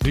Do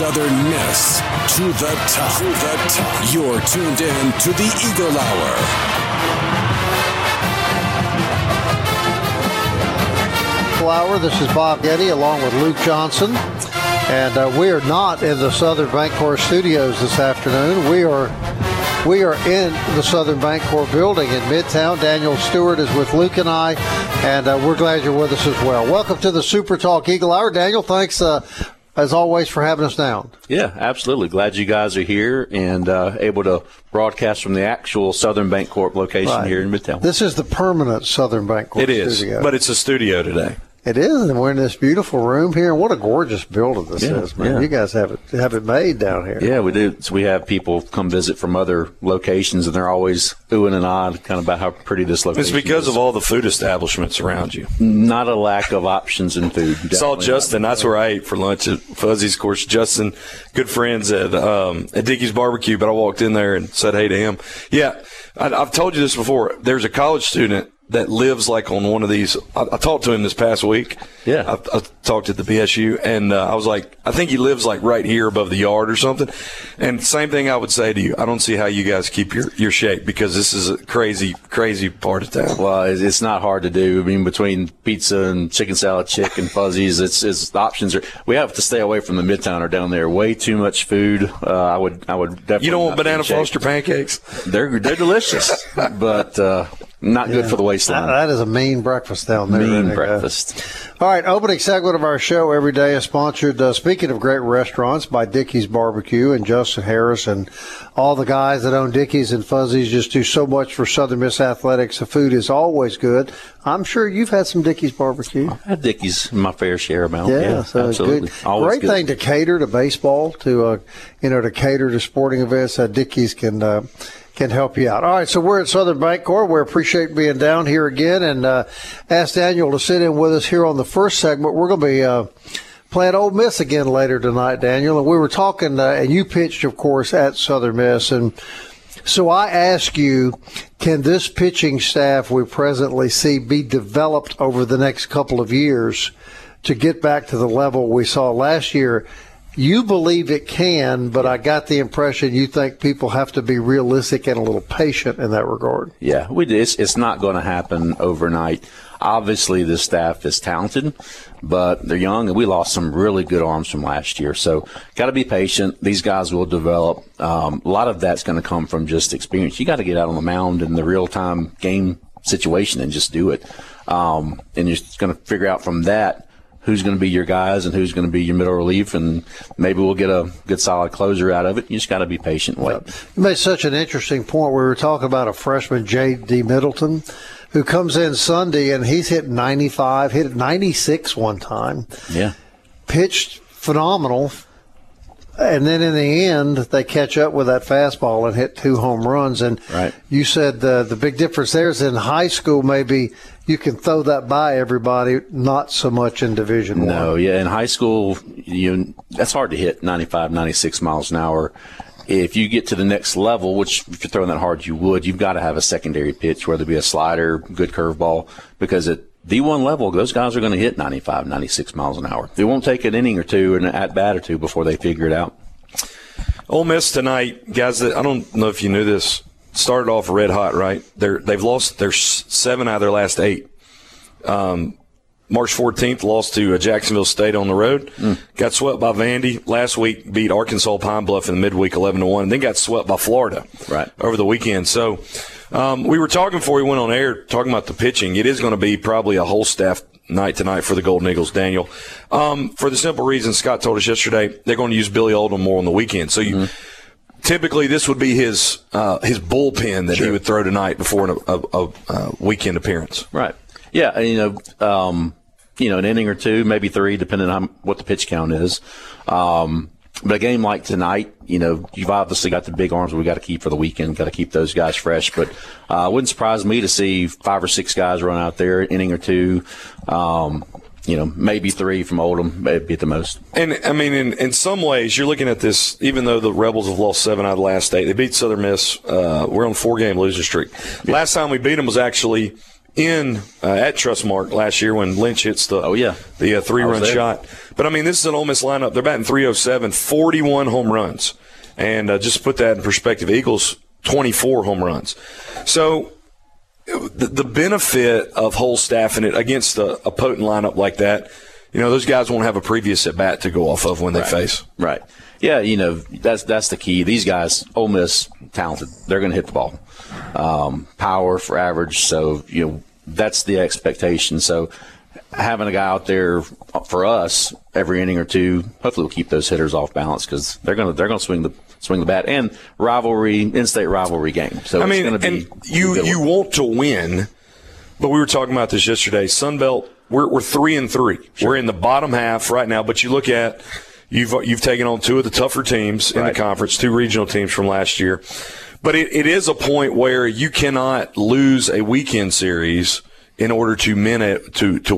Southern Miss to the top. You're tuned in to the Eagle Hour. Eagle Hour. This is Bob Getty along with Luke Johnson, and we are not in the Southern Bancorp studios this afternoon. We are in the Southern Bancorp building in Midtown. Daniel Stewart is with Luke and I, and we're glad you're with us as well. Welcome to the Super Talk Eagle Hour, Daniel. Thanks. As always, for having us down. Yeah, absolutely. Glad you guys are here and able to broadcast from the actual Southern Bancorp location right here in Midtown. This is the permanent Southern Bancorp studio. It is, but it's a studio today. It is, and we're in this beautiful room here. What a gorgeous building this is, man. Yeah. You guys have it made down here. Yeah, we do. So we have people come visit from other locations, and they're always oohing and ahhing kind of about how pretty this location is. It's because of all the food establishments around you. Not a lack of options in food. Saw Justin. That's where I ate for lunch at Fuzzy's. Of course, Justin, good friends at Dickie's Barbecue, but I walked in there and said hey to him. Yeah, I've told you this before. There's a college student that lives like on one of these. I talked to him this past week. Yeah. I talked at the BSU, and I was like, I think he lives like right here above the yard or something. And same thing I would say to you. I don't see how you guys keep your shape because this is a crazy, crazy part of town. Well, it's not hard to do. I mean, between pizza and chicken salad, chicken Fuzzies, it's the options are. We have to stay away from the Midtown or down there. Way too much food. I would definitely. You don't want banana Foster pancakes? They're delicious, but not good for the waistline. That is a mean breakfast down there. Mean breakfast. All right, opening segment of our show every day is sponsored, speaking of great restaurants, by Dickie's Barbecue and Justin Harris and all the guys that own Dickie's and Fuzzy's just do so much for Southern Miss athletics. The food is always good. I'm sure you've had some Dickie's Barbecue. I've had Dickie's my fair share amount. Yeah, so absolutely. Good. Always great thing to cater to baseball, to cater to sporting events. Dickie's can help you out. All right, so we're at Southern Bancorp. We appreciate being down here again, and asked Daniel to sit in with us here on the first segment. We're going to be playing Ole Miss again later tonight, Daniel. And we were talking, and you pitched, of course, at Southern Miss. And so I ask you, can this pitching staff we presently see be developed over the next couple of years to get back to the level we saw last year? You believe it can, but I got the impression you think people have to be realistic and a little patient in that regard. Yeah, we do. It's not going to happen overnight. Obviously, the staff is talented, but they're young, and we lost some really good arms from last year. So got to be patient. These guys will develop. A lot of that's going to come from just experience. You got to get out on the mound in the real-time game situation and just do it. And you're just going to figure out from that who's going to be your guys and who's going to be your middle relief, and maybe we'll get a good solid closer out of it. You just got to be patient and wait. You made such an interesting point. We were talking about a freshman, J.D. Middleton, who comes in Sunday, and he's hit 95, hit 96 one time. Yeah. Pitched phenomenal. And then in the end, they catch up with that fastball and hit 2 home runs. And you said the big difference there is in high school maybe you can throw that by everybody, not so much in Division I. No, yeah, in high school, that's hard to hit 95, 96 miles an hour. If you get to the next level, which if you're throwing that hard, you've got to have a secondary pitch, whether it be a slider, good curveball, because at D1 level, those guys are going to hit 95, 96 miles an hour. It won't take an inning or two and an at-bat or two before they figure it out. Ole Miss tonight, guys, I don't know if you knew this, started off red hot, right? They've lost their 7 out of their last 8. March 14th, lost to Jacksonville State on the road. Got swept by Vandy last week, beat Arkansas Pine Bluff in the midweek 11-1, and then got swept by Florida over the weekend. So we were talking before we went on air, talking about the pitching. It is going to be probably a whole staff night tonight for the Golden Eagles, Daniel, for the simple reason Scott told us yesterday, they're going to use Billy Oldham more on the weekend. So typically this would be his bullpen that he would throw tonight before a weekend appearance. Right. Yeah, and, an inning or two, maybe three, depending on what the pitch count is. But a game like tonight, you've obviously got the big arms we got to keep for the weekend, got to keep those guys fresh. But it wouldn't surprise me to see 5 or 6 guys run out there, inning or two, maybe 3 from Oldham, maybe at the most. And, I mean, in some ways, you're looking at this, even though the Rebels have lost 7 out of the last 8, they beat Southern Miss. We're on 4-game losing streak. Yeah. Last time we beat them was actually – at Trustmark last year when Lynch hits the the 3-run shot. But, I mean, this is an Ole Miss lineup. They're batting .307, 41 home runs. And just to put that in perspective, Eagles, 24 home runs. So the benefit of whole staffing it against a potent lineup like that, those guys won't have a previous at-bat to go off of when they face. Right. Yeah, that's the key. These guys, Ole Miss, talented. They're going to hit the ball. Power for average. So, that's the expectation. So having a guy out there for us every inning or two, hopefully we'll keep those hitters off balance because they're going to swing the bat. And in-state rivalry game. So it's going to be you want to win, but we were talking about this yesterday. Sunbelt, we're 3-3. Sure. We're in the bottom half right now, but you look at you've taken on 2 of the tougher teams in the conference, 2 regional teams from last year. But it is a point where you cannot lose a weekend series in order to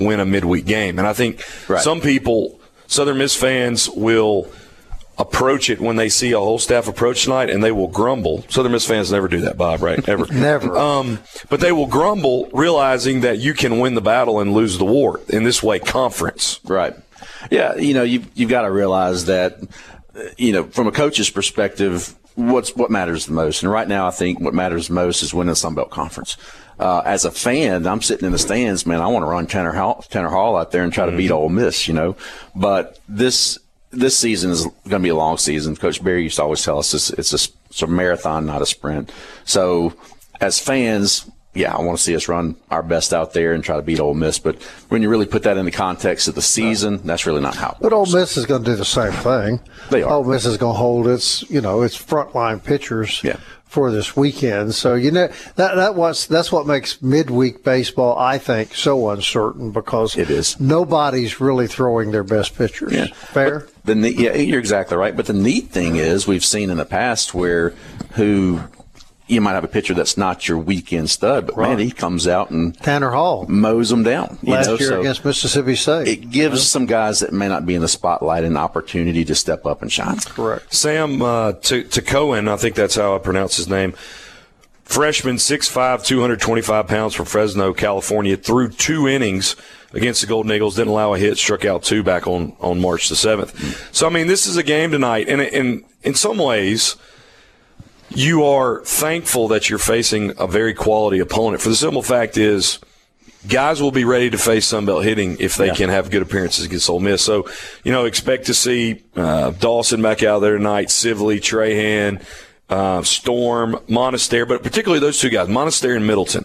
win a midweek game. And I think some people, Southern Miss fans, will approach it when they see a whole staff approach tonight, and they will grumble. Southern Miss fans never do that, Bob, right? Ever. Never. But they will grumble realizing that you can win the battle and lose the war. In this way, conference. Right. Yeah, you've got to realize that, from a coach's perspective, what matters the most. And right now I think what matters most is winning the Sunbelt Conference. As a fan, I'm sitting in the stands, man, I want to run Tanner Hall out there and try to beat Ole Miss, But this season is going to be a long season. Coach Berry used to always tell us it's a marathon, not a sprint. So as fans, yeah, I want to see us run our best out there and try to beat Ole Miss. But when you really put that in the context of the season, that's really not how it works. But Ole Miss is going to do the same thing. They are. Ole Miss is going to hold its, its frontline pitchers for this weekend. So, that's what makes midweek baseball, I think, so uncertain because it is. Nobody's really throwing their best pitchers. Yeah. Fair? You're exactly right. But the neat thing is we've seen in the past you might have a pitcher that's not your weekend stud, but man, he comes out and Tanner Hall mows them down. Last year against Mississippi State. It gives some guys that may not be in the spotlight an opportunity to step up and shine. Correct. Sam Cohen, I think that's how I pronounce his name, freshman, 6'5", 225 pounds from Fresno, California, threw 2 innings against the Golden Eagles, didn't allow a hit, struck out 2 back on March the 7th. So, this is a game tonight, and in some ways – you are thankful that you're facing a very quality opponent. For the simple fact is, guys will be ready to face Sunbelt hitting if they can have good appearances against Ole Miss. So, expect to see Dawson back out there tonight, Sivley, Trahan, Storm, Monaster, but particularly those 2 guys, Monaster and Middleton.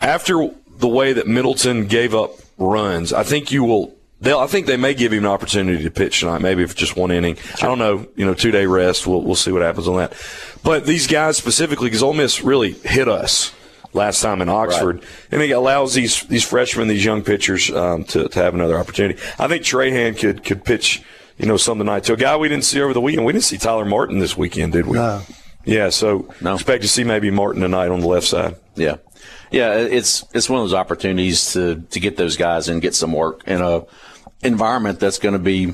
After the way that Middleton gave up runs, I think you will. I think they may give him an opportunity to pitch tonight, maybe if just 1 inning. Sure. I don't know, 2-day rest. We'll see what happens on that. But these guys specifically, because Ole Miss really hit us last time in Oxford, and it allows these freshmen, these young pitchers to have another opportunity. I think Trahan could pitch, some tonight. To a guy we didn't see over the weekend, we didn't see Tyler Martin this weekend, did we? No. Yeah, so expect to see maybe Martin tonight on the left side. Yeah. Yeah, it's one of those opportunities to get those guys in, get some work in a environment that's going to be,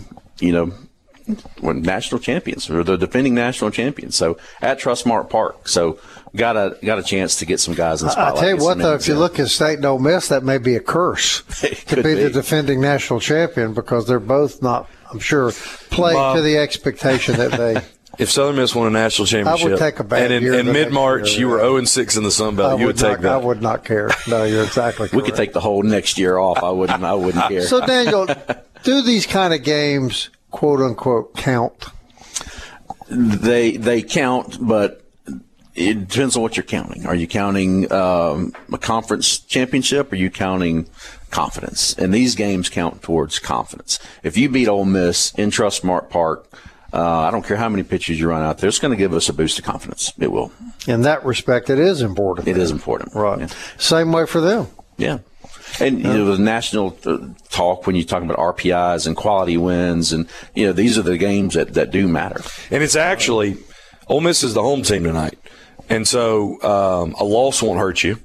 national champions or the defending national champions. So at Trustmark Park, so got a chance to get some guys in the spotlight. I tell you what, though, if you look at State and Ole Miss, that may be a curse to be the defending national champion because they're both not, I'm sure, playing to the expectation that they. If Southern Miss won a national championship, I would take a bad and in mid-March you were 0-6 in the Sunbelt, you would take that. I would not care. No, you're exactly correct. We could take the whole next year off. I wouldn't care. So, Daniel, do these kind of games, quote-unquote, count? They count, but it depends on what you're counting. Are you counting a conference championship? Or are you counting confidence? And these games count towards confidence. If you beat Ole Miss in Trustmark Park, I don't care how many pitches you run out there, it's going to give us a boost of confidence. It will. In that respect, it is important. It is important. Right. Yeah. Same way for them. Yeah. And it was national talk when you're talking about RPIs and quality wins. And, you know, these are the games that do matter. And it's actually Ole Miss is the home team tonight. And so a loss won't hurt you.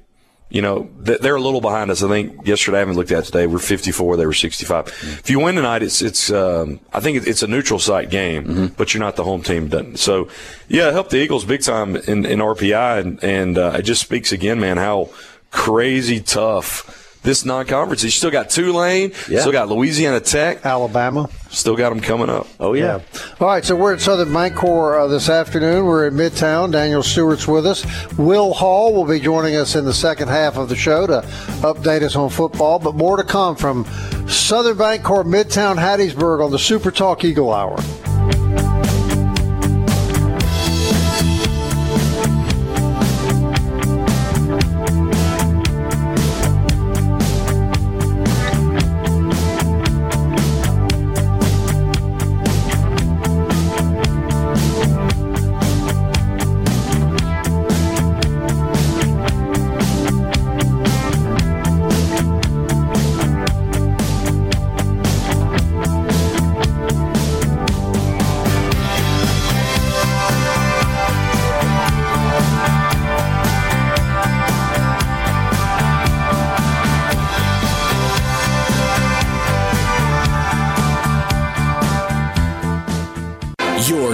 You know, they're a little behind us. I think yesterday, I haven't looked at today, we're 54, they were 65. Mm-hmm. If you win tonight, it's I think it's a neutral site game, mm-hmm. but you're not the home team. So, yeah, it helped the Eagles big time in RPI, and it just speaks again, man, how crazy tough this non-conference is. You still got Tulane, still got Louisiana Tech. Alabama. Still got them coming up. Oh, yeah. All right, so we're at Southern Bancorp this afternoon. We're in Midtown. Daniel Stewart's with us. Will Hall will be joining us in the second half of the show to update us on football, but more to come from Southern Bancorp, Midtown, Hattiesburg on the Super Talk Eagle Hour.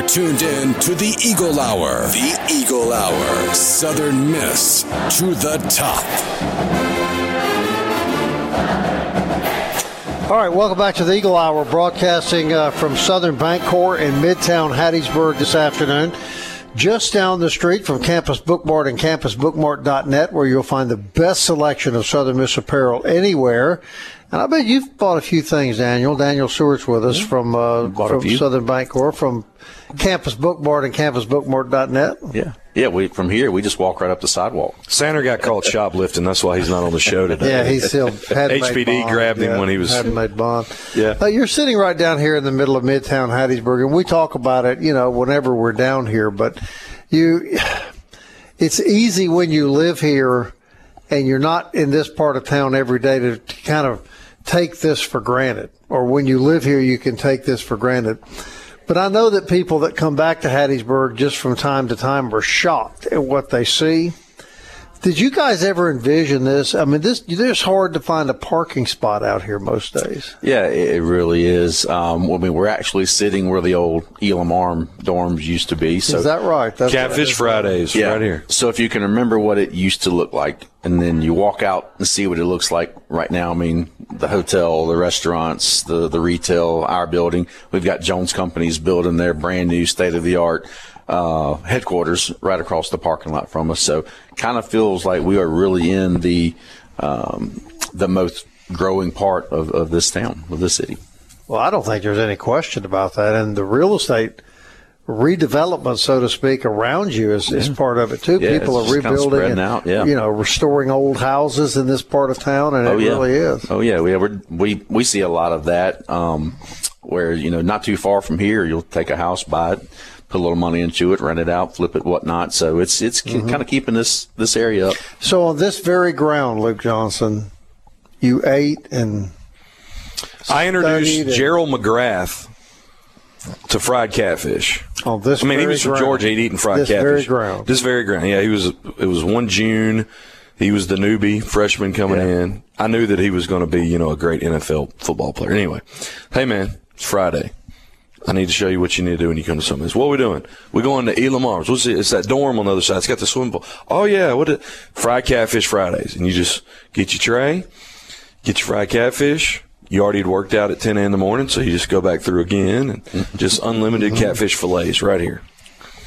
Tuned in to the Eagle Hour. The Eagle Hour. Southern Miss to the top. All right, welcome back to the Eagle Hour, broadcasting from Southern Bancorp in Midtown Hattiesburg this afternoon. Just down the street from Campus Bookmart and campusbookmart.net, where you'll find the best selection of Southern Miss apparel anywhere. And I bet you've bought a few things, Daniel. Daniel Stewart's with us from Southern Bancorp, from Campus Bookmart and campusbookmart.net. Yeah. Yeah, from here, we just walk right up the sidewalk. Sander got caught shoplifting. That's why he's not on the show today. Yeah, he still had HPD made Bond. Grabbed him when he was. Hadn't made Bond. Yeah. You're sitting right down here in the middle of Midtown Hattiesburg, and we talk about it, you know, whenever we're down here. But it's easy when you live here and you're not in this part of town every day to kind of take this for granted. Or when you live here, you can take this for granted. But I know that people that come back to Hattiesburg just from time to time are shocked at what they see. Did you guys ever envision this? I mean, it's hard to find a parking spot out here most days. Yeah, it really is. We're actually sitting where the old Elam Arms dorms used to be. So is that right? That's Catfish Fridays right here. So if you can remember what it used to look like, and then you walk out and see what it looks like right now. I mean, the hotel, the restaurants, the retail, our building. We've got Jones Company's building there, brand new, state-of-the-art headquarters right across the parking lot from us. So kind of feels like we are really in the most growing part of this town, of this city. Well, I don't think there's any question about that. And the real estate redevelopment, so to speak, around you is part of it too. Yeah, people are rebuilding and out, you know, restoring old houses in this part of town, and it really is. Oh yeah, we see a lot of that. Where you know, not too far from here, you'll take a house, buy it, put a little money into it, rent it out, flip it, whatnot. So it's kind of keeping this area up. So on this very ground, Luke Johnson, you ate and I introduced Gerald McGrath to fried catfish. Oh, this! I mean, he was from Georgia. He'd eaten fried catfish. This very ground. Yeah, he was. It was 1 June. He was the newbie freshman coming in. I knew that he was going to be, you know, a great NFL football player. Anyway, hey man, it's Friday. I need to show you what you need to do when you come to Southern Miss. What are we doing? We're going to Elam Arms. What's it? It's that dorm on the other side. It's got the swimming pool. Oh yeah, fried catfish Fridays? And you just get your tray, get your fried catfish. You already had worked out at 10 a.m. in the morning, so you just go back through again and just unlimited catfish fillets right here.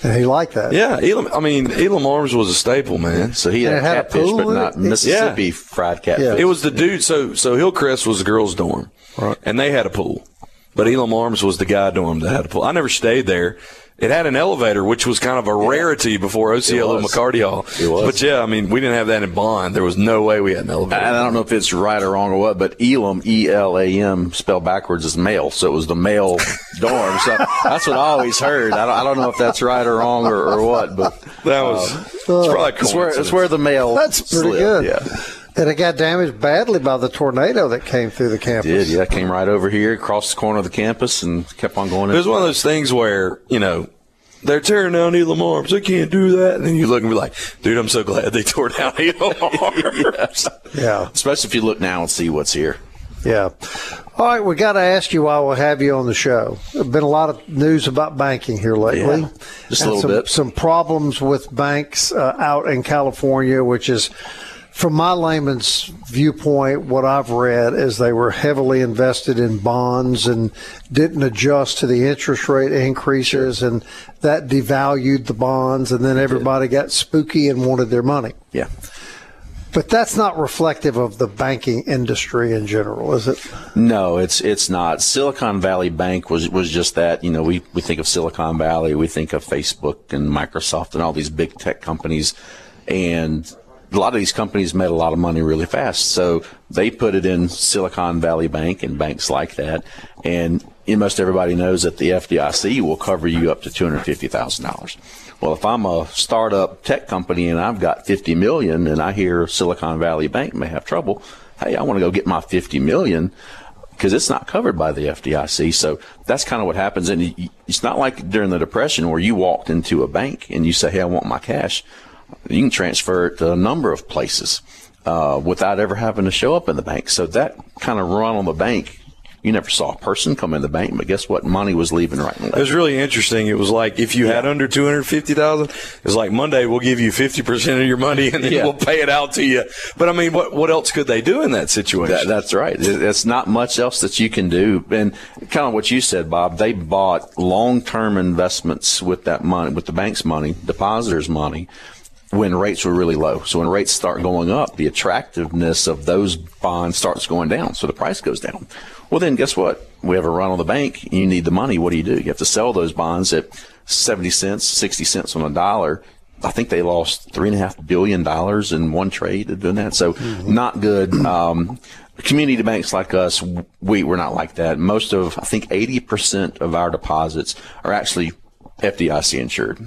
And he liked that. Yeah, Elam Arms was a staple, man. So he had catfish, but not Mississippi fried catfish. Yeah. It was the dude. So Hillcrest was the girls' dorm, right? And they had a pool, but Elam Arms was the guy dorm that had a pool. I never stayed there. It had an elevator, which was kind of a rarity before OCL and McCarty Hall. It was. But, yeah, I mean, we didn't have that in Bond. There was no way we had an elevator. And I don't know if it's right or wrong or what, but Elam, E-L-A-M, spelled backwards is male. So it was the male dorm. So that's what I always heard. I don't know if that's right or wrong or what, but that was it's probably where the male That's pretty slid. Good. Yeah. And it got damaged badly by the tornado that came through the campus. It did, yeah. It came right over here, across the corner of the campus, and kept on going. It was one of those things where, you know, they're tearing down Elam Arms. They can't do that. And then you look and be like, dude, I'm so glad they tore down Elam Arms. Yeah. Especially if you look now and see what's here. Yeah. All right, we got to ask you while we'll have you on the show. There's been a lot of news about banking here lately. Yeah, just a little bit. Some problems with banks out in California, which is – from my layman's viewpoint, what I've read is they were heavily invested in bonds and didn't adjust to the interest rate increases, sure. And that devalued the bonds, and then everybody got spooky and wanted their money. Yeah. But that's not reflective of the banking industry in general, is it? No, it's not. Silicon Valley Bank was just that. You know, we think of Silicon Valley, we think of Facebook and Microsoft and all these big tech companies, and a lot of these companies made a lot of money really fast, so they put it in Silicon Valley Bank and banks like that. And most everybody knows that the FDIC will cover you up to $250,000. Well, if I'm a startup tech company and I've got $50 million, and I hear Silicon Valley Bank may have trouble, hey, I want to go get my $50 million because it's not covered by the FDIC. So that's kind of what happens. And it's not like during the Depression where you walked into a bank and you say, hey, I want my cash. You can transfer it to a number of places without ever having to show up in the bank. So that kind of run on the bank, you never saw a person come in the bank, but guess what? Money was leaving right and left. It was really interesting. It was like if you had under $250,000, it was like Monday we'll give you 50% of your money and then we'll pay it out to you. But, I mean, what else could they do in that situation? That's right. It's not much else that you can do. And kind of what you said, Bob, they bought long-term investments with that money, with the bank's money, depositors' money, when rates were really low. So when rates start going up, the attractiveness of those bonds starts going down, so the price goes down. Well, then guess what? We have a run on the bank. You need the money. What do? You have to sell those bonds at 70 cents, 60 cents on a dollar. I think they lost $3.5 billion in one trade of doing that, so not good. Community banks like us, we're not like that. Most of, I think 80% of our deposits are actually FDIC insured.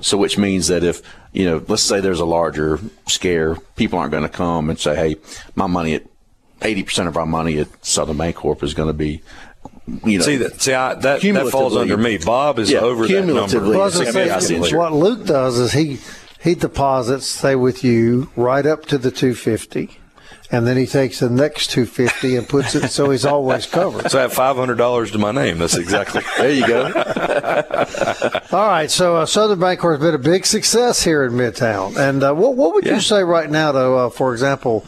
So which means that if, you know, let's say there's a larger scare, people aren't going to come and say, hey, my money at 80% of our money at Southern Bancorp is going to be, you know. See, that falls under me. Bob is over that number. Well, what Luke does is he deposits, say, with you right up to the 250. And then he takes the next 250 and puts it so he's always covered. So I have $500 to my name. That's exactly. There you go. All right. So Southern Bancorp has been a big success here in Midtown. And what would you say right now to, for example,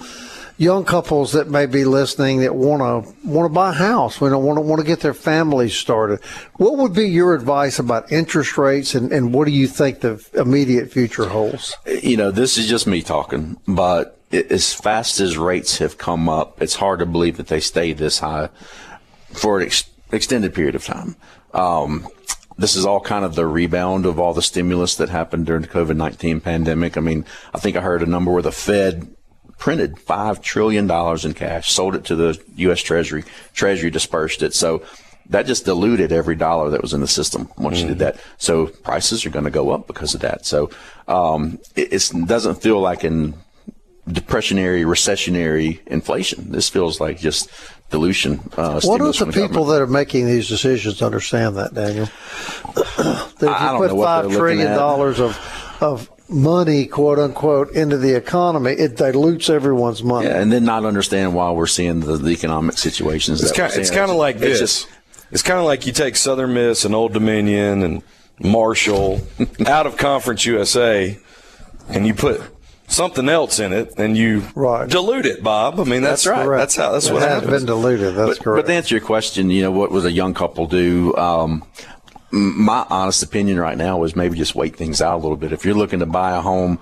young couples that may be listening that want to buy a house, we don't want to get their families started? What would be your advice about interest rates, and what do you think the immediate future holds? You know, this is just me talking, but as fast as rates have come up, it's hard to believe that they stay this high for an extended period of time. This is all kind of the rebound of all the stimulus that happened during the COVID-19 pandemic. I mean, I think I heard a number where the Fed printed $5 trillion in cash, sold it to the U.S. Treasury. Treasury dispersed it. So that just diluted every dollar that was in the system once you did that. So prices are going to go up because of that. So it doesn't feel like an depressionary, recessionary inflation. This feels like just dilution. What do the people that are making these decisions understand that, Daniel? That if you put $5 trillion of money, quote unquote, into the economy, it dilutes everyone's money. Yeah, and then not understand why we're seeing the economic situations. It's kind of like this. It's kind of like you take Southern Miss and Old Dominion and Marshall out of Conference USA, and you put something else in it, and you dilute it, Bob. I mean, that's right. That's how. That's what happens. It has been diluted. That's correct. But to answer your question, you know, what would a young couple do? my honest opinion right now is maybe just wait things out a little bit. If you're looking to buy a home,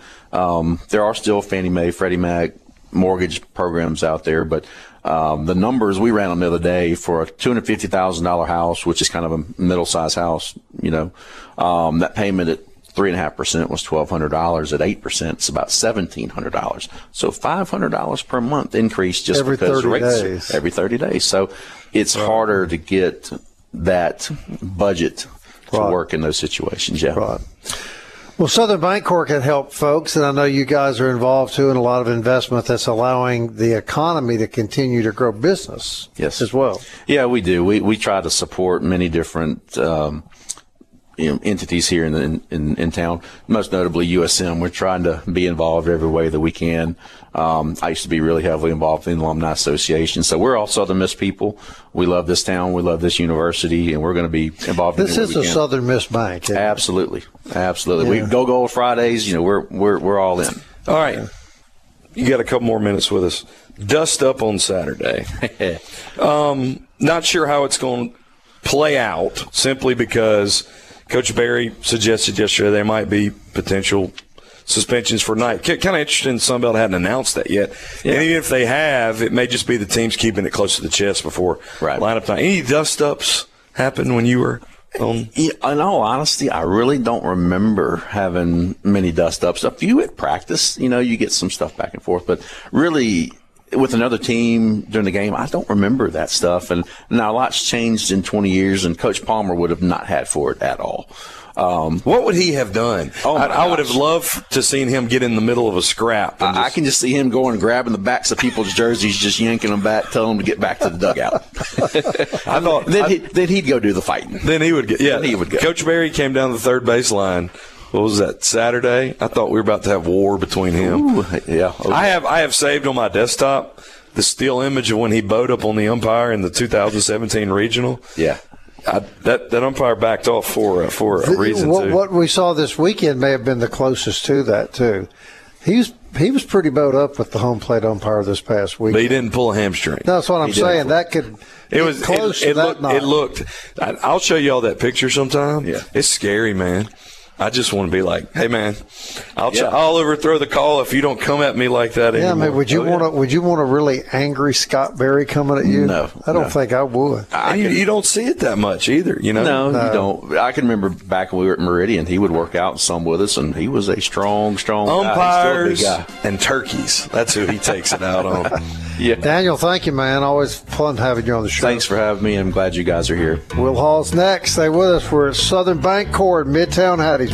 there are still Fannie Mae, Freddie Mac mortgage programs out there, but the numbers we ran on the other day for a $250,000 house, which is kind of a middle-sized house, you know, that payment at 3.5% was $1,200. At 8%, it's about $1,700. So $500 per month increase just every because 30 rates days. Every 30 days. So it's harder to get that budget to work in those situations. Yeah. Right. Well, Southern Bancorp can help folks, and I know you guys are involved too in a lot of investment that's allowing the economy to continue to grow business. Yes, as well. Yeah, we do. We try to support many different entities here in town, most notably USM. We're trying to be involved every way that we can. I used to be really heavily involved in the Alumni Association. So we're all Southern Miss people. We love this town. We love this university, and we're going to be involved in this. This is a Southern Miss bank. Absolutely. Absolutely. Yeah. We go Gold Fridays. You know, we're all in. All right. You got a couple more minutes with us. Dust up on Saturday. Not sure how it's going to play out, simply because Coach Berry suggested yesterday there might be potential suspensions for night. Kind of interesting Sunbelt hadn't announced that yet. Yeah. And even if they have, it may just be the teams keeping it close to the chest before lineup time. Any dust-ups happen when you were on? Yeah, in all honesty, I really don't remember having many dust-ups. A few at practice. You know, you get some stuff back and forth. But really, with another team during the game, I don't remember that stuff. And now a lot's changed in 20 years, and Coach Palmer would have not had for it at all. What would he have done? I would have loved to seen him get in the middle of a scrap. And I can just see him going and grabbing the backs of people's jerseys, just yanking them back, telling them to get back to the dugout. Then he'd go do the fighting. Then he would get, yeah. Then he would go. Coach Berry came down the third baseline. What was that, Saturday? I thought we were about to have war between him. Ooh, yeah, okay. I have saved on my desktop the still image of when he bowed up on the umpire in the 2017 regional. Yeah. That umpire backed off for a reason. What we saw this weekend may have been the closest to that, too. He was pretty bowed up with the home plate umpire this past weekend. But he didn't pull a hamstring. No, that's what I'm saying. That could be close to that night. It looked – I'll show you all that picture sometime. Yeah. It's scary, man. I just want to be like, hey man, I'll overthrow the call if you don't come at me like that anymore. Yeah, I mean, would you want a really angry Scott Berry coming at you? No, I don't think I would. You don't see it that much either, you know. No, you don't. I can remember back when we were at Meridian, he would work out some with us, and he was a strong umpires guy. He's still a big guy. And turkeys. That's who he takes it out on. Yeah, Daniel, thank you, man. Always fun having you on the show. Thanks for having me. I'm glad you guys are here. Will Hall's next. Stay with us. We're at Southern Bancorp, Midtown Hattie.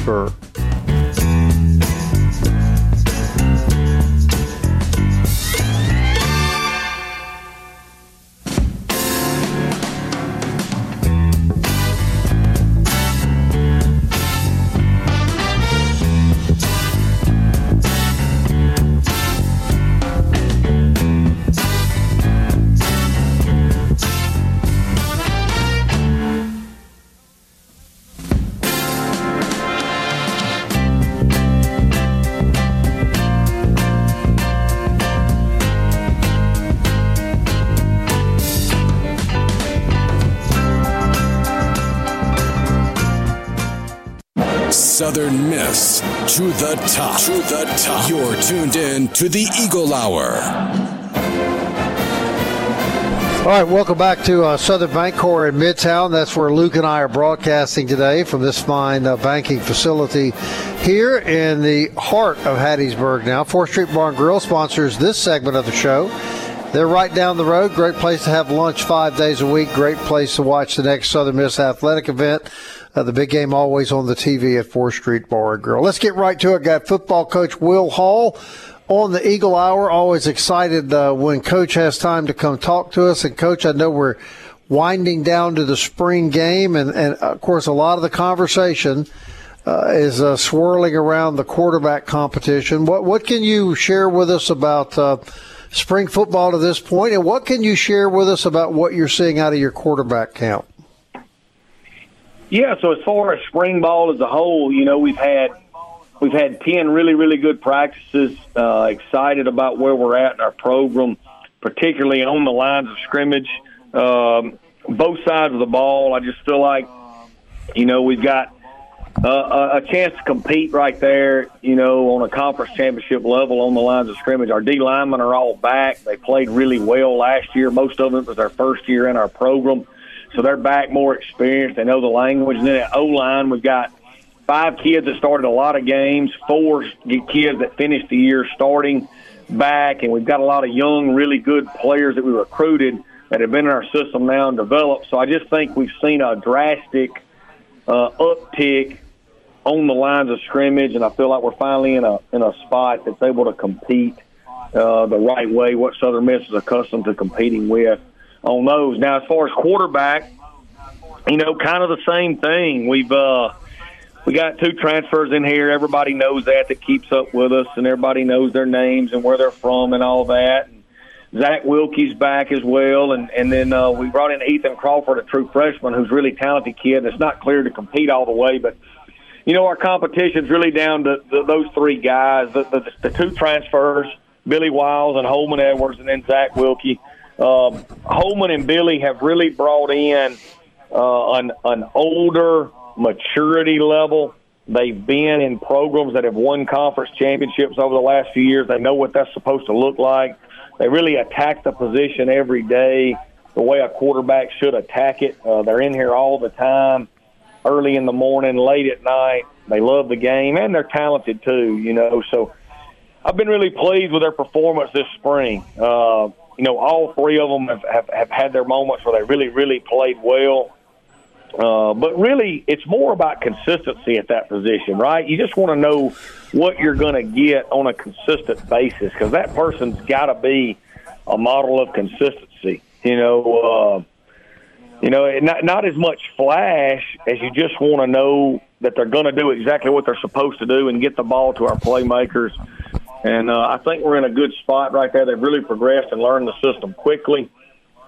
Southern Miss to the top. To the top. You're tuned in to the Eagle Hour. All right, welcome back to Southern Bancorp in Midtown. That's where Luke and I are broadcasting today from this fine banking facility here in the heart of Hattiesburg. Now, 4th Street Bar and Grill sponsors this segment of the show. They're right down the road. Great place to have lunch 5 days a week. Great place to watch the next Southern Miss athletic event. The big game always on the TV at 4th Street Bar and Grill. Let's get right to it. Got football coach Will Hall on the Eagle Hour. Always excited when Coach has time to come talk to us. And, Coach, I know we're winding down to the spring game. And of course, a lot of the conversation is swirling around the quarterback competition. What can you share with us about spring football to this point? And what can you share with us about what you're seeing out of your quarterback camp? Yeah, so as far as spring ball as a whole, you know, we've had 10 really, really good practices, excited about where we're at in our program, particularly on the lines of scrimmage, both sides of the ball. I just feel like You know, we've got a chance to compete right there, you know, on a conference championship level on the lines of scrimmage. Our D linemen are all back. They played really well last year. Most of them was their first year in our program. So they're back more experienced. They know the language. And then at O-line, we've got 5 kids that started a lot of games, 4 kids that finished the year starting back, and we've got a lot of young, really good players that we recruited that have been in our system now and developed. So I just think we've seen a drastic uptick on the lines of scrimmage, and I feel like we're finally in a spot that's able to compete the right way, what Southern Miss is accustomed to competing with on those. Now, as far as quarterback, you know, kind of the same thing. We got 2 transfers in here. Everybody knows that keeps up with us, and everybody knows their names and where they're from and all that. And Zach Wilkie's back as well. And then we brought in Ethan Crawford, a true freshman, who's a really talented kid. It's not clear to compete all the way, but, you know, our competition's really down to those 3 guys, the 2 transfers, Billy Wiles and Holman Edwards, and then Zach Wilkie. Holman and Billy have really brought in an older – maturity level. They've been in programs that have won conference championships over the last few years. They know what that's supposed to look like. They really attack the position every day the way a quarterback should attack it. They're in here all the time, early in the morning, late at night. They love the game, and they're talented too, you know. So I've been really pleased with their performance this spring. You know, all 3 of them have had their moments where they really, really played well. But really, it's more about consistency at that position, right? You just want to know what you're going to get on a consistent basis, because that person's got to be a model of consistency. You know, not as much flash as you just want to know that they're going to do exactly what they're supposed to do and get the ball to our playmakers. And I think we're in a good spot right there. They've really progressed and learned the system quickly.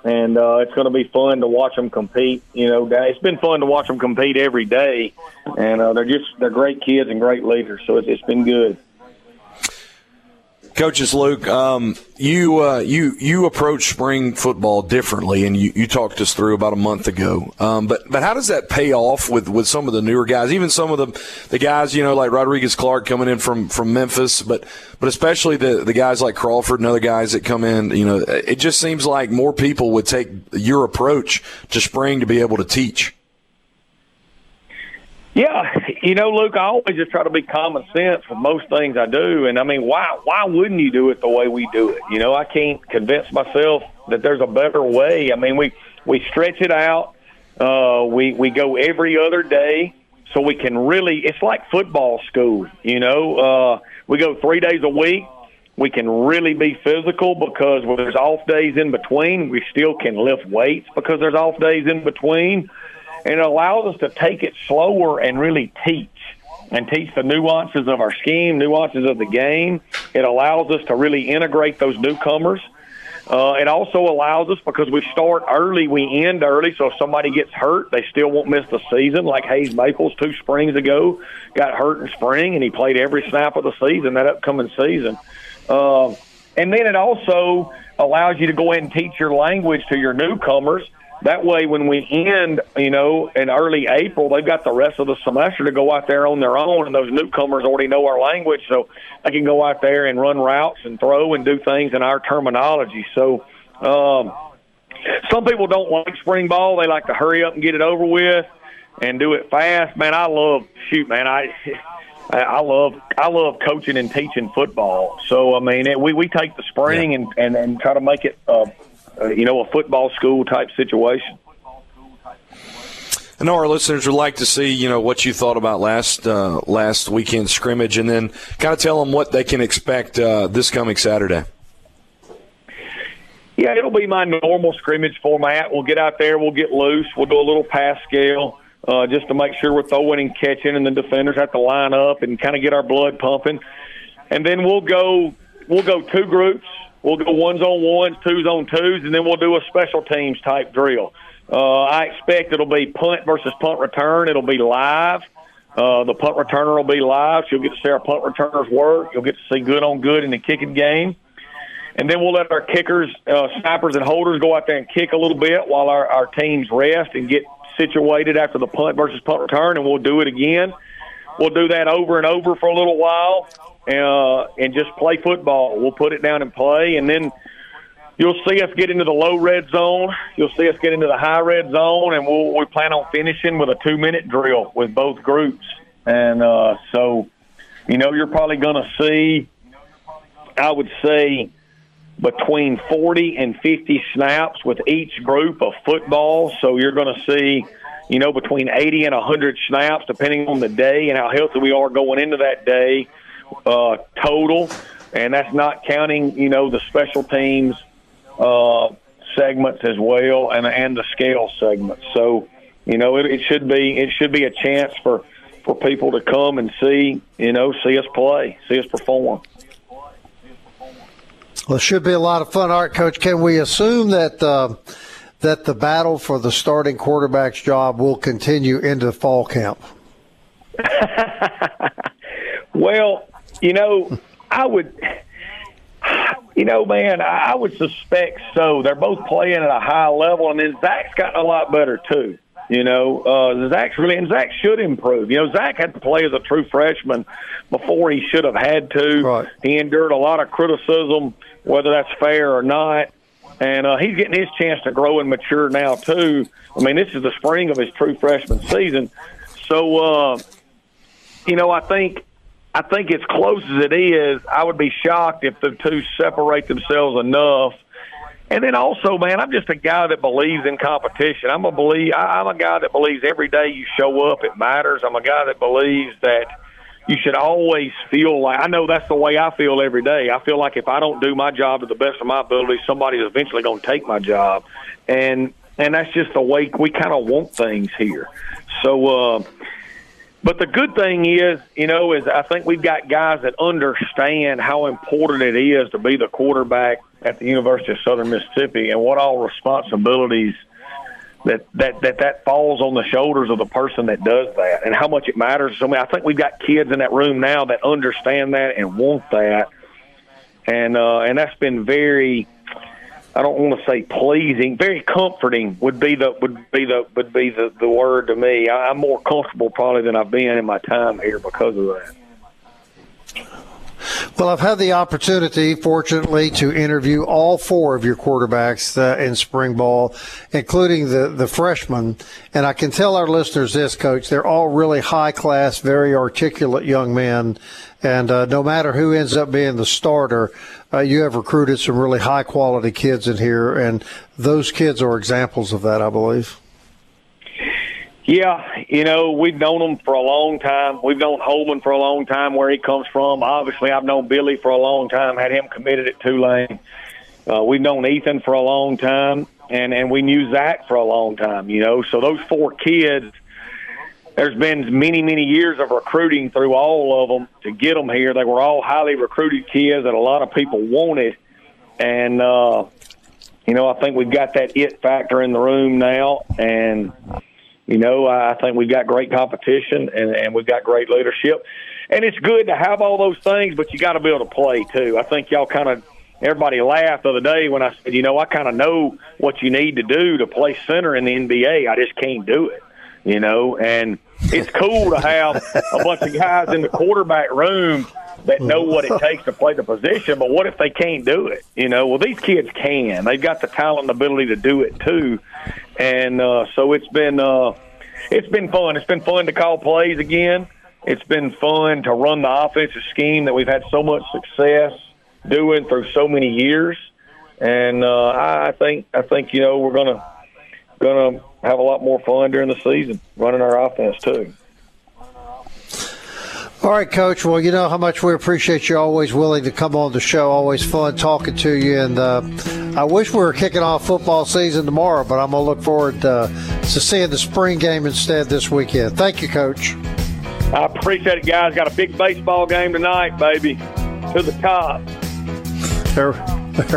And it's going to be fun to watch them compete. You know, it's been fun to watch them compete every day. And they're great kids and great leaders. So it's been good. Coaches, Luke, you approach spring football differently, and you talked us through about a month ago. But how does that pay off with some of the newer guys, even some of the guys, you know, like Rodriguez Clark coming in from Memphis, but especially the guys like Crawford and other guys that come in, you know, it just seems like more people would take your approach to spring to be able to teach. Yeah, you know, Luke, I always just try to be common sense with most things I do. And, I mean, why wouldn't you do it the way we do it? You know, I can't convince myself that there's a better way. I mean, we stretch it out. We go every other day so we can really – it's like football school, you know. We go 3 days a week. We can really be physical because when there's off days in between, we still can lift weights because there's off days in between. And it allows us to take it slower and really teach the nuances of our scheme, nuances of the game. It allows us to really integrate those newcomers. It also allows us, because we start early, we end early, so if somebody gets hurt, they still won't miss the season. Like Hayes Maples 2 springs ago got hurt in spring, and he played every snap of the season, that upcoming season. And then it also allows you to go in and teach your language to your newcomers. That way, when we end, you know, in early April, they've got the rest of the semester to go out there on their own, and those newcomers already know our language, so they can go out there and run routes and throw and do things in our terminology. So some people don't like spring ball. They like to hurry up and get it over with and do it fast. Man, I love – shoot, man, I love coaching and teaching football. So, I mean, we take the spring and try to make it you know, a football school type situation. I know our listeners would like to see, you know, what you thought about last weekend's scrimmage, and then kind of tell them what they can expect this coming Saturday. Yeah, it'll be my normal scrimmage format. We'll get out there, we'll get loose, we'll do a little pass scale just to make sure we're throwing and catching, and the defenders have to line up and kind of get our blood pumping. And then we'll go 2 groups. We'll go 1s-on-1s, 2s-on-2s, and then we'll do a special teams type drill. I expect it'll be punt versus punt return. It'll be live. The punt returner will be live. So you'll get to see our punt returners work. You'll get to see good on good in the kicking game. And then we'll let our kickers, snappers, and holders go out there and kick a little bit while our teams rest and get situated after the punt versus punt return, and we'll do it again. We'll do that over and over for a little while and just play football. We'll put it down and play, and then you'll see us get into the low red zone. You'll see us get into the high red zone, and we plan on finishing with a 2-minute drill with both groups. And so, you know, you're probably going to see, I would say, between 40 and 50 snaps with each group of football. So you're going to see, you know, between 80 and 100 snaps, depending on the day and how healthy we are going into that day total. And that's not counting, you know, the special teams segments as well and the scale segments. So, you know, it should be a chance for people to come and see, you know, see us play, see us perform. Well, it should be a lot of fun. All right, Coach, can we assume that the battle for the starting quarterback's job will continue into fall camp? Well, you know, I would suspect so. They're both playing at a high level, and then Zach's gotten a lot better too. You know, Zach should improve. You know, Zach had to play as a true freshman before he should have had to. Right. He endured a lot of criticism, whether that's fair or not. And he's getting his chance to grow and mature now, too. I mean, this is the spring of his true freshman season. So, you know, I think as close as it is, I would be shocked if the two separate themselves enough. And then also, man, I'm just a guy that believes in competition. I'm a guy that believes every day you show up, it matters. I'm a guy that believes that you should always feel like – I know that's the way I feel every day. I feel like if I don't do my job to the best of my ability, somebody is eventually going to take my job. And that's just the way we kind of want things here. So, but the good thing is, you know, is I think we've got guys that understand how important it is to be the quarterback at the University of Southern Mississippi, and what all responsibilities that falls on the shoulders of the person that does that, and how much it matters. So I think we've got kids in that room now that understand that and want that, and that's been very, I don't want to say pleasing, very comforting would be the word to me. I'm more comfortable probably than I've been in my time here because of that. Well, I've had the opportunity, fortunately, to interview all four of your quarterbacks in spring ball, including the freshmen. And I can tell our listeners this, Coach, they're all really high-class, very articulate young men. And no matter who ends up being the starter, you have recruited some really high-quality kids in here. And those kids are examples of that, I believe. Yeah, you know, we've known him for a long time. We've known Holman for a long time, where he comes from. Obviously, I've known Billy for a long time, had him committed at Tulane. We've known Ethan for a long time, and we knew Zach for a long time, you know. So those four kids, there's been many, many years of recruiting through all of them to get them here. They were all highly recruited kids that a lot of people wanted. And, you know, I think we've got that it factor in the room now, and – you know, I think we've got great competition, and we've got great leadership. And it's good to have all those things, but you got to be able to play, too. I think y'all kind of – everybody laughed the other day when I said, you know, I kind of know what you need to do to play center in the NBA. I just can't do it, you know. And it's cool to have a bunch of guys in the quarterback room that know what it takes to play the position, but what if they can't do it? You know, well, these kids can. They've got the talent and ability to do it, too. And so it's been fun. It's been fun to call plays again. It's been fun to run the offensive scheme that we've had so much success doing through so many years. And I think you know, we're gonna have a lot more fun during the season running our offense too. All right, Coach. Well, you know how much we appreciate you always willing to come on the show. Always fun talking to you. And I wish we were kicking off football season tomorrow, but I'm going to look forward to seeing the spring game instead this weekend. Thank you, Coach. I appreciate it, guys. Got a big baseball game tonight, baby. To the top. There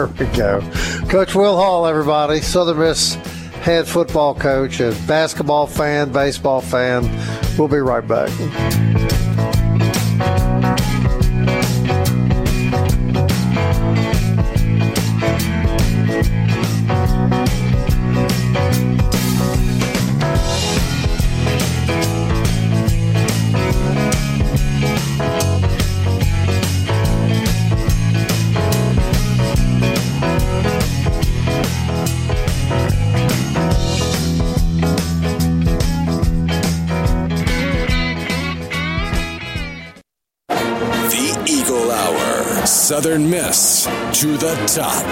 we go. Coach Will Hall, everybody. Southern Miss head football coach and basketball fan, baseball fan. We'll be right back. Southern Miss to the top.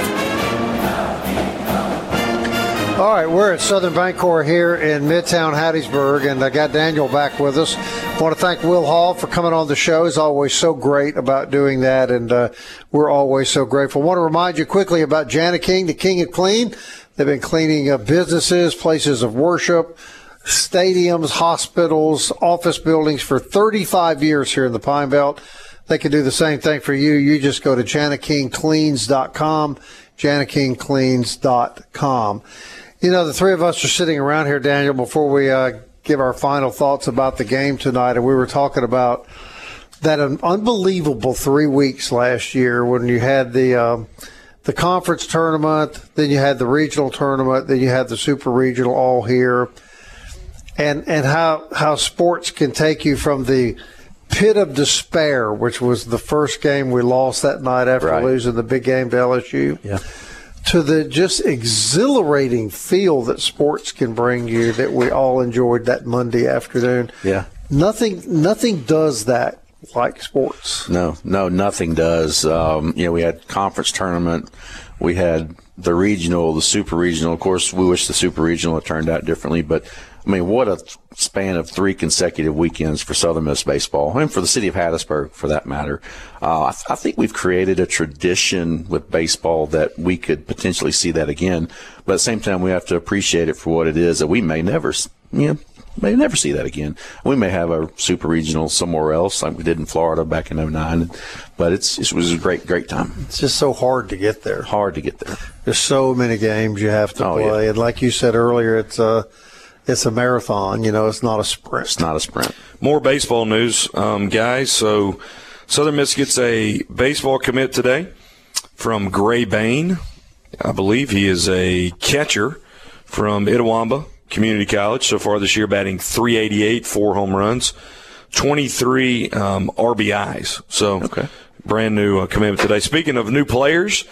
All right, we're at Southern Bancorp here in Midtown Hattiesburg, and I got Daniel back with us. I want to thank Will Hall for coming on the show. He's always so great about doing that, and we're always so grateful. I want to remind you quickly about Jana King, the King of Clean. They've been cleaning businesses, places of worship, stadiums, hospitals, office buildings for 35 years here in the Pine Belt. They can do the same thing for you. You just go to janakingcleans.com, janakingcleans.com. You know, the three of us are sitting around here, Daniel, before we give our final thoughts about the game tonight, and we were talking about that unbelievable 3 weeks last year when you had the conference tournament, then you had the regional tournament, then you had the super regional all here. And how sports can take you from the pit of despair, which was the first game we lost that night after losing the big game to LSU, to the just exhilarating feel that sports can bring you that we all enjoyed that Monday afternoon. Yeah, nothing does that like sports. No, nothing does. You know, we had conference tournament, we had the regional, the super regional. Of course, we wish the super regional had turned out differently, but. I mean, what a span of three consecutive weekends for Southern Miss baseball and for the city of Hattiesburg, for that matter. I think we've created a tradition with baseball that we could potentially see that again. But at the same time, we have to appreciate it for what it is, that we may never see that again. We may have a super regional somewhere else like we did in Florida back in 09, but it was a great time. It's just so hard to get there. There's so many games you have to play. Yeah. And like you said earlier, it's a marathon, you know, it's not a sprint. More baseball news, guys. So Southern Miss gets a baseball commit today from Gray Bain. I believe he is a catcher from Itawamba Community College. So far this year, batting .388, 4 home runs, 23 RBIs. So brand new commitment today. Speaking of new players,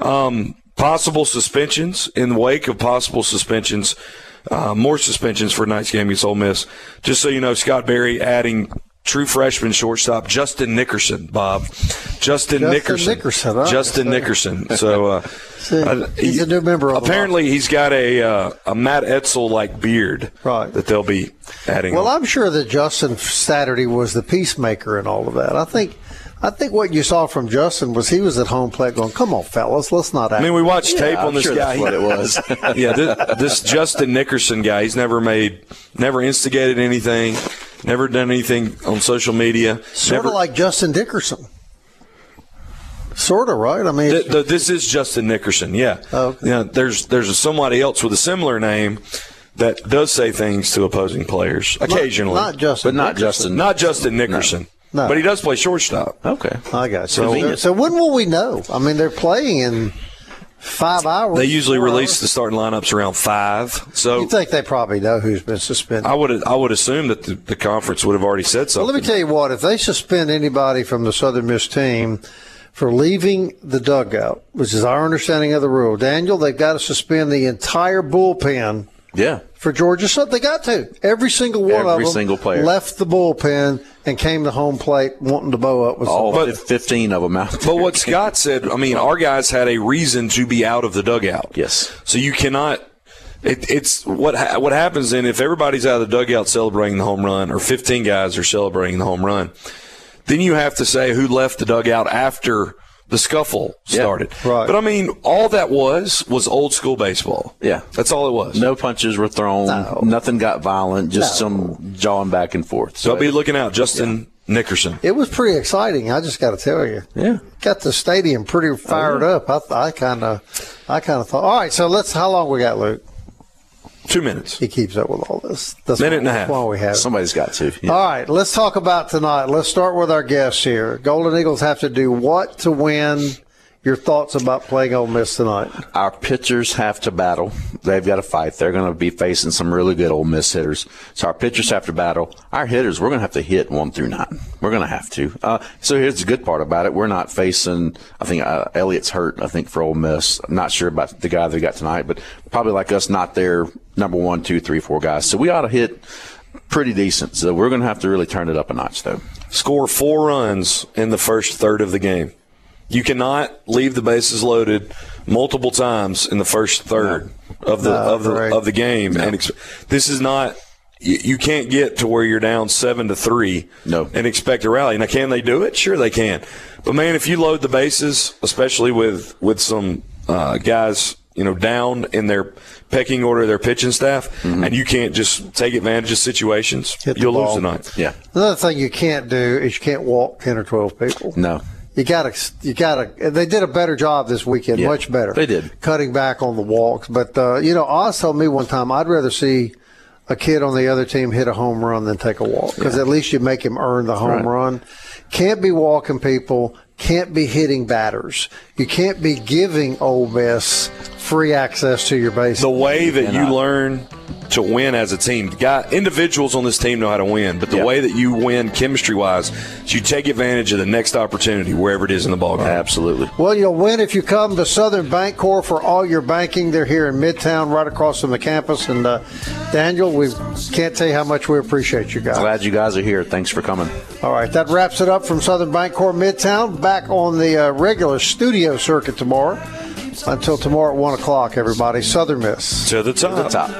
possible suspensions, in the wake of possible suspensions, more suspensions for tonight's game against Ole Miss. Just so you know, Scott Berry adding true freshman shortstop Justin Nickerson, Bob. Justin Nickerson. So he's a new member of apparently he's got a Matt Edsel-like beard that they'll be adding. Well, I'm sure that Justin Saturday was the peacemaker in all of that. I think what you saw from Justin was he was at home plate going, "Come on, fellas, let's not act." I mean, we watched tape on this guy. That's what it was. This Justin Nickerson guy. He's never instigated anything, never done anything on social media. Sort of like Justin Dickerson. Sort of, right? I mean, this is Justin Nickerson. Yeah. Oh, okay. Yeah. There's somebody else with a similar name that does say things to opposing players occasionally. Not Justin Nickerson. No. No. But he does play shortstop. Okay. I got you. So when will we know? I mean, they're playing in 5 hours. They usually release the starting lineups around 5. So you think they probably know who's been suspended. I would assume that the conference would have already said something. Well, let me tell you what. If they suspend anybody from the Southern Miss team for leaving the dugout, which is our understanding of the rule, Daniel, they've got to suspend the entire bullpen. Yeah. For Georgia, so they got to. Every single one of them left the bullpen and came to home plate wanting to bow up with all 15 of them out there. But what Scott said, I mean, our guys had a reason to be out of the dugout. Yes. So you cannot – it's what happens then if everybody's out of the dugout celebrating the home run or 15 guys are celebrating the home run, then you have to say who left the dugout after – the scuffle started. Yeah, right. But, I mean, all that was old-school baseball. Yeah. That's all it was. No punches were thrown. No. Nothing got violent, just some jawing back and forth. So I'll be looking out, Justin Nickerson. It was pretty exciting, I just got to tell you. Yeah. Got the stadium pretty fired up. I kind of thought, all right, so how long we got, Luke? 2 minutes. He keeps up with all this. That's minute and a half. That's why we have it. Somebody's got to. Yeah. All right, let's talk about tonight. Let's start with our guests here. Golden Eagles have to do what to win? Your thoughts about playing Ole Miss tonight? Our pitchers have to battle. They've got to fight. They're going to be facing some really good Ole Miss hitters. So our pitchers have to battle. Our hitters, we're going to have to hit 1 through 9. We're going to have to. So here's the good part about it. We're not facing, I think Elliott's hurt, I think, for Ole Miss. I'm not sure about the guy they got tonight, but probably like us, not their number 1, 2, 3, 4 guys. So we ought to hit pretty decent. So we're going to have to really turn it up a notch, though. Score 4 runs in the first third of the game. You cannot leave the bases loaded multiple times in the first third of the game. No. And this is not – you can't get to where you're down 7-3 and expect a rally. Now, can they do it? Sure they can. But, man, if you load the bases, especially with some guys – down in their pecking order, their pitching staff, and you can't just take advantage of situations. You'll lose tonight. Yeah. Another thing you can't do is you can't walk 10 or 12 people. No. You gotta. They did a better job this weekend. Yeah, much better. They did cutting back on the walks. But Oz told me one time I'd rather see a kid on the other team hit a home run than take a walk because at least you make him earn the home run. Can't be walking people. Can't be hitting batters. You can't be giving Ole Miss free access to your base. The way that you learn to win as a team, individuals on this team know how to win, but the way that you win chemistry-wise is you take advantage of the next opportunity wherever it is in the ballgame. Absolutely. Well, you'll win if you come to Southern Bancorp for all your banking. They're here in Midtown right across from the campus. And, Daniel, we can't tell you how much we appreciate you guys. Glad you guys are here. Thanks for coming. All right, that wraps it up from Southern Bancorp Midtown. Back on the regular studio circuit tomorrow. Until tomorrow at 1 o'clock, everybody. Southern Miss. To the top. To the top.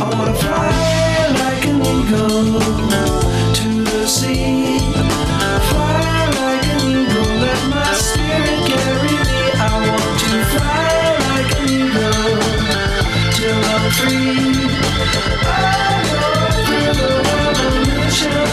I want to fly like an eagle to the sea. Fly like an eagle, let my spirit carry me. I want to fly like an eagle till I'm free. I go through the